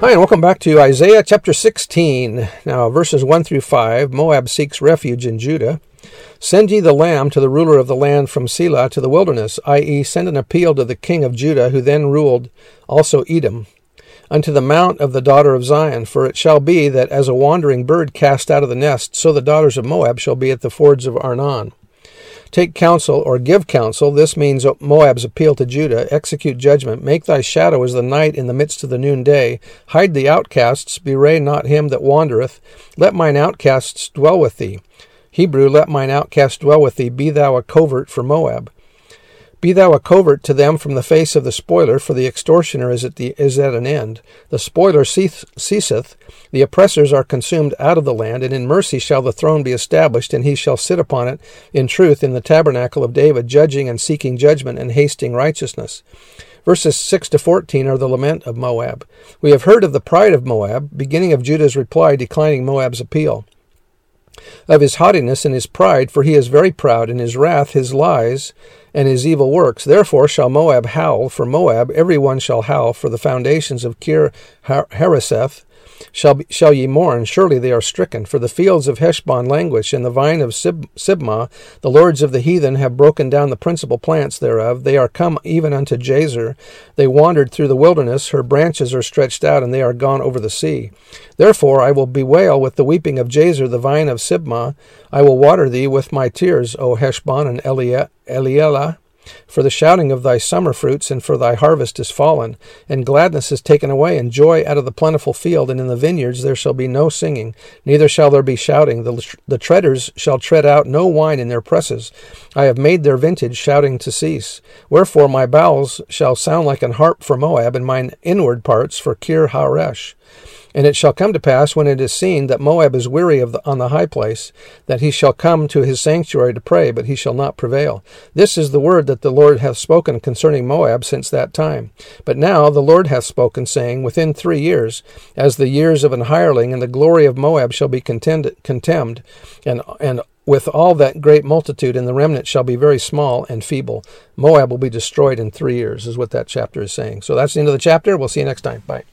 Hi, and welcome back to Isaiah chapter 16. Now, verses 1 through 5, Moab seeks refuge in Judah. Send ye the lamb to the ruler of the land from Selah to the wilderness, i.e., send an appeal to the king of Judah, who then ruled also Edom, unto the mount of the daughter of Zion. For it shall be that as a wandering bird cast out of the nest, so the daughters of Moab shall be at the fords of Arnon. Take counsel, or give counsel. This means Moab's appeal to Judah. Execute judgment. Make thy shadow as the night in the midst of the noonday. Hide the outcasts. Bewray not him that wandereth. Let mine outcasts dwell with thee. Hebrew, let mine outcasts dwell with thee. Be thou a covert for Moab. Be thou a covert to them from the face of the spoiler, for the extortioner is at an end. The spoiler ceaseth, the oppressors are consumed out of the land, and in mercy shall the throne be established, and he shall sit upon it in truth in the tabernacle of David, judging and seeking judgment and hasting righteousness. Verses 6 to 14 are the lament of Moab. We have heard of the pride of Moab, beginning of Judah's reply declining Moab's appeal. Of his haughtiness and his pride, for he is very proud, in his wrath, his lies, and his evil works. Therefore shall Moab howl for Moab, every one shall howl for the foundations of Kir Hareseth. Shall ye mourn? Surely they are stricken. For the fields of Heshbon languish, and the vine of Sibma. The lords of the heathen have broken down the principal plants thereof. They are come even unto Jazer. They wandered through the wilderness. Her branches are stretched out, and they are gone over the sea. Therefore I will bewail with the weeping of Jazer, the vine of Sibma. I will water thee with my tears, O Heshbon and Elealeh. For the shouting of thy summer fruits, and for thy harvest is fallen, and gladness is taken away, and joy out of the plentiful field, and in the vineyards there shall be no singing, neither shall there be shouting. The treaders shall tread out no wine in their presses. I have made their vintage shouting to cease. Wherefore my bowels shall sound like an harp for Moab, and mine inward parts for Kir Hareseth. And it shall come to pass, when it is seen that Moab is weary on the high place, that he shall come to his sanctuary to pray, but he shall not prevail. This is the word that the Lord hath spoken concerning Moab since that time. But now the Lord hath spoken, saying, Within 3 years, as the years of an hireling, and the glory of Moab shall be contemned, and with all that great multitude, and the remnant shall be very small and feeble. Moab will be destroyed in 3 years, is what that chapter is saying. So that's the end of the chapter. We'll see you next time. Bye.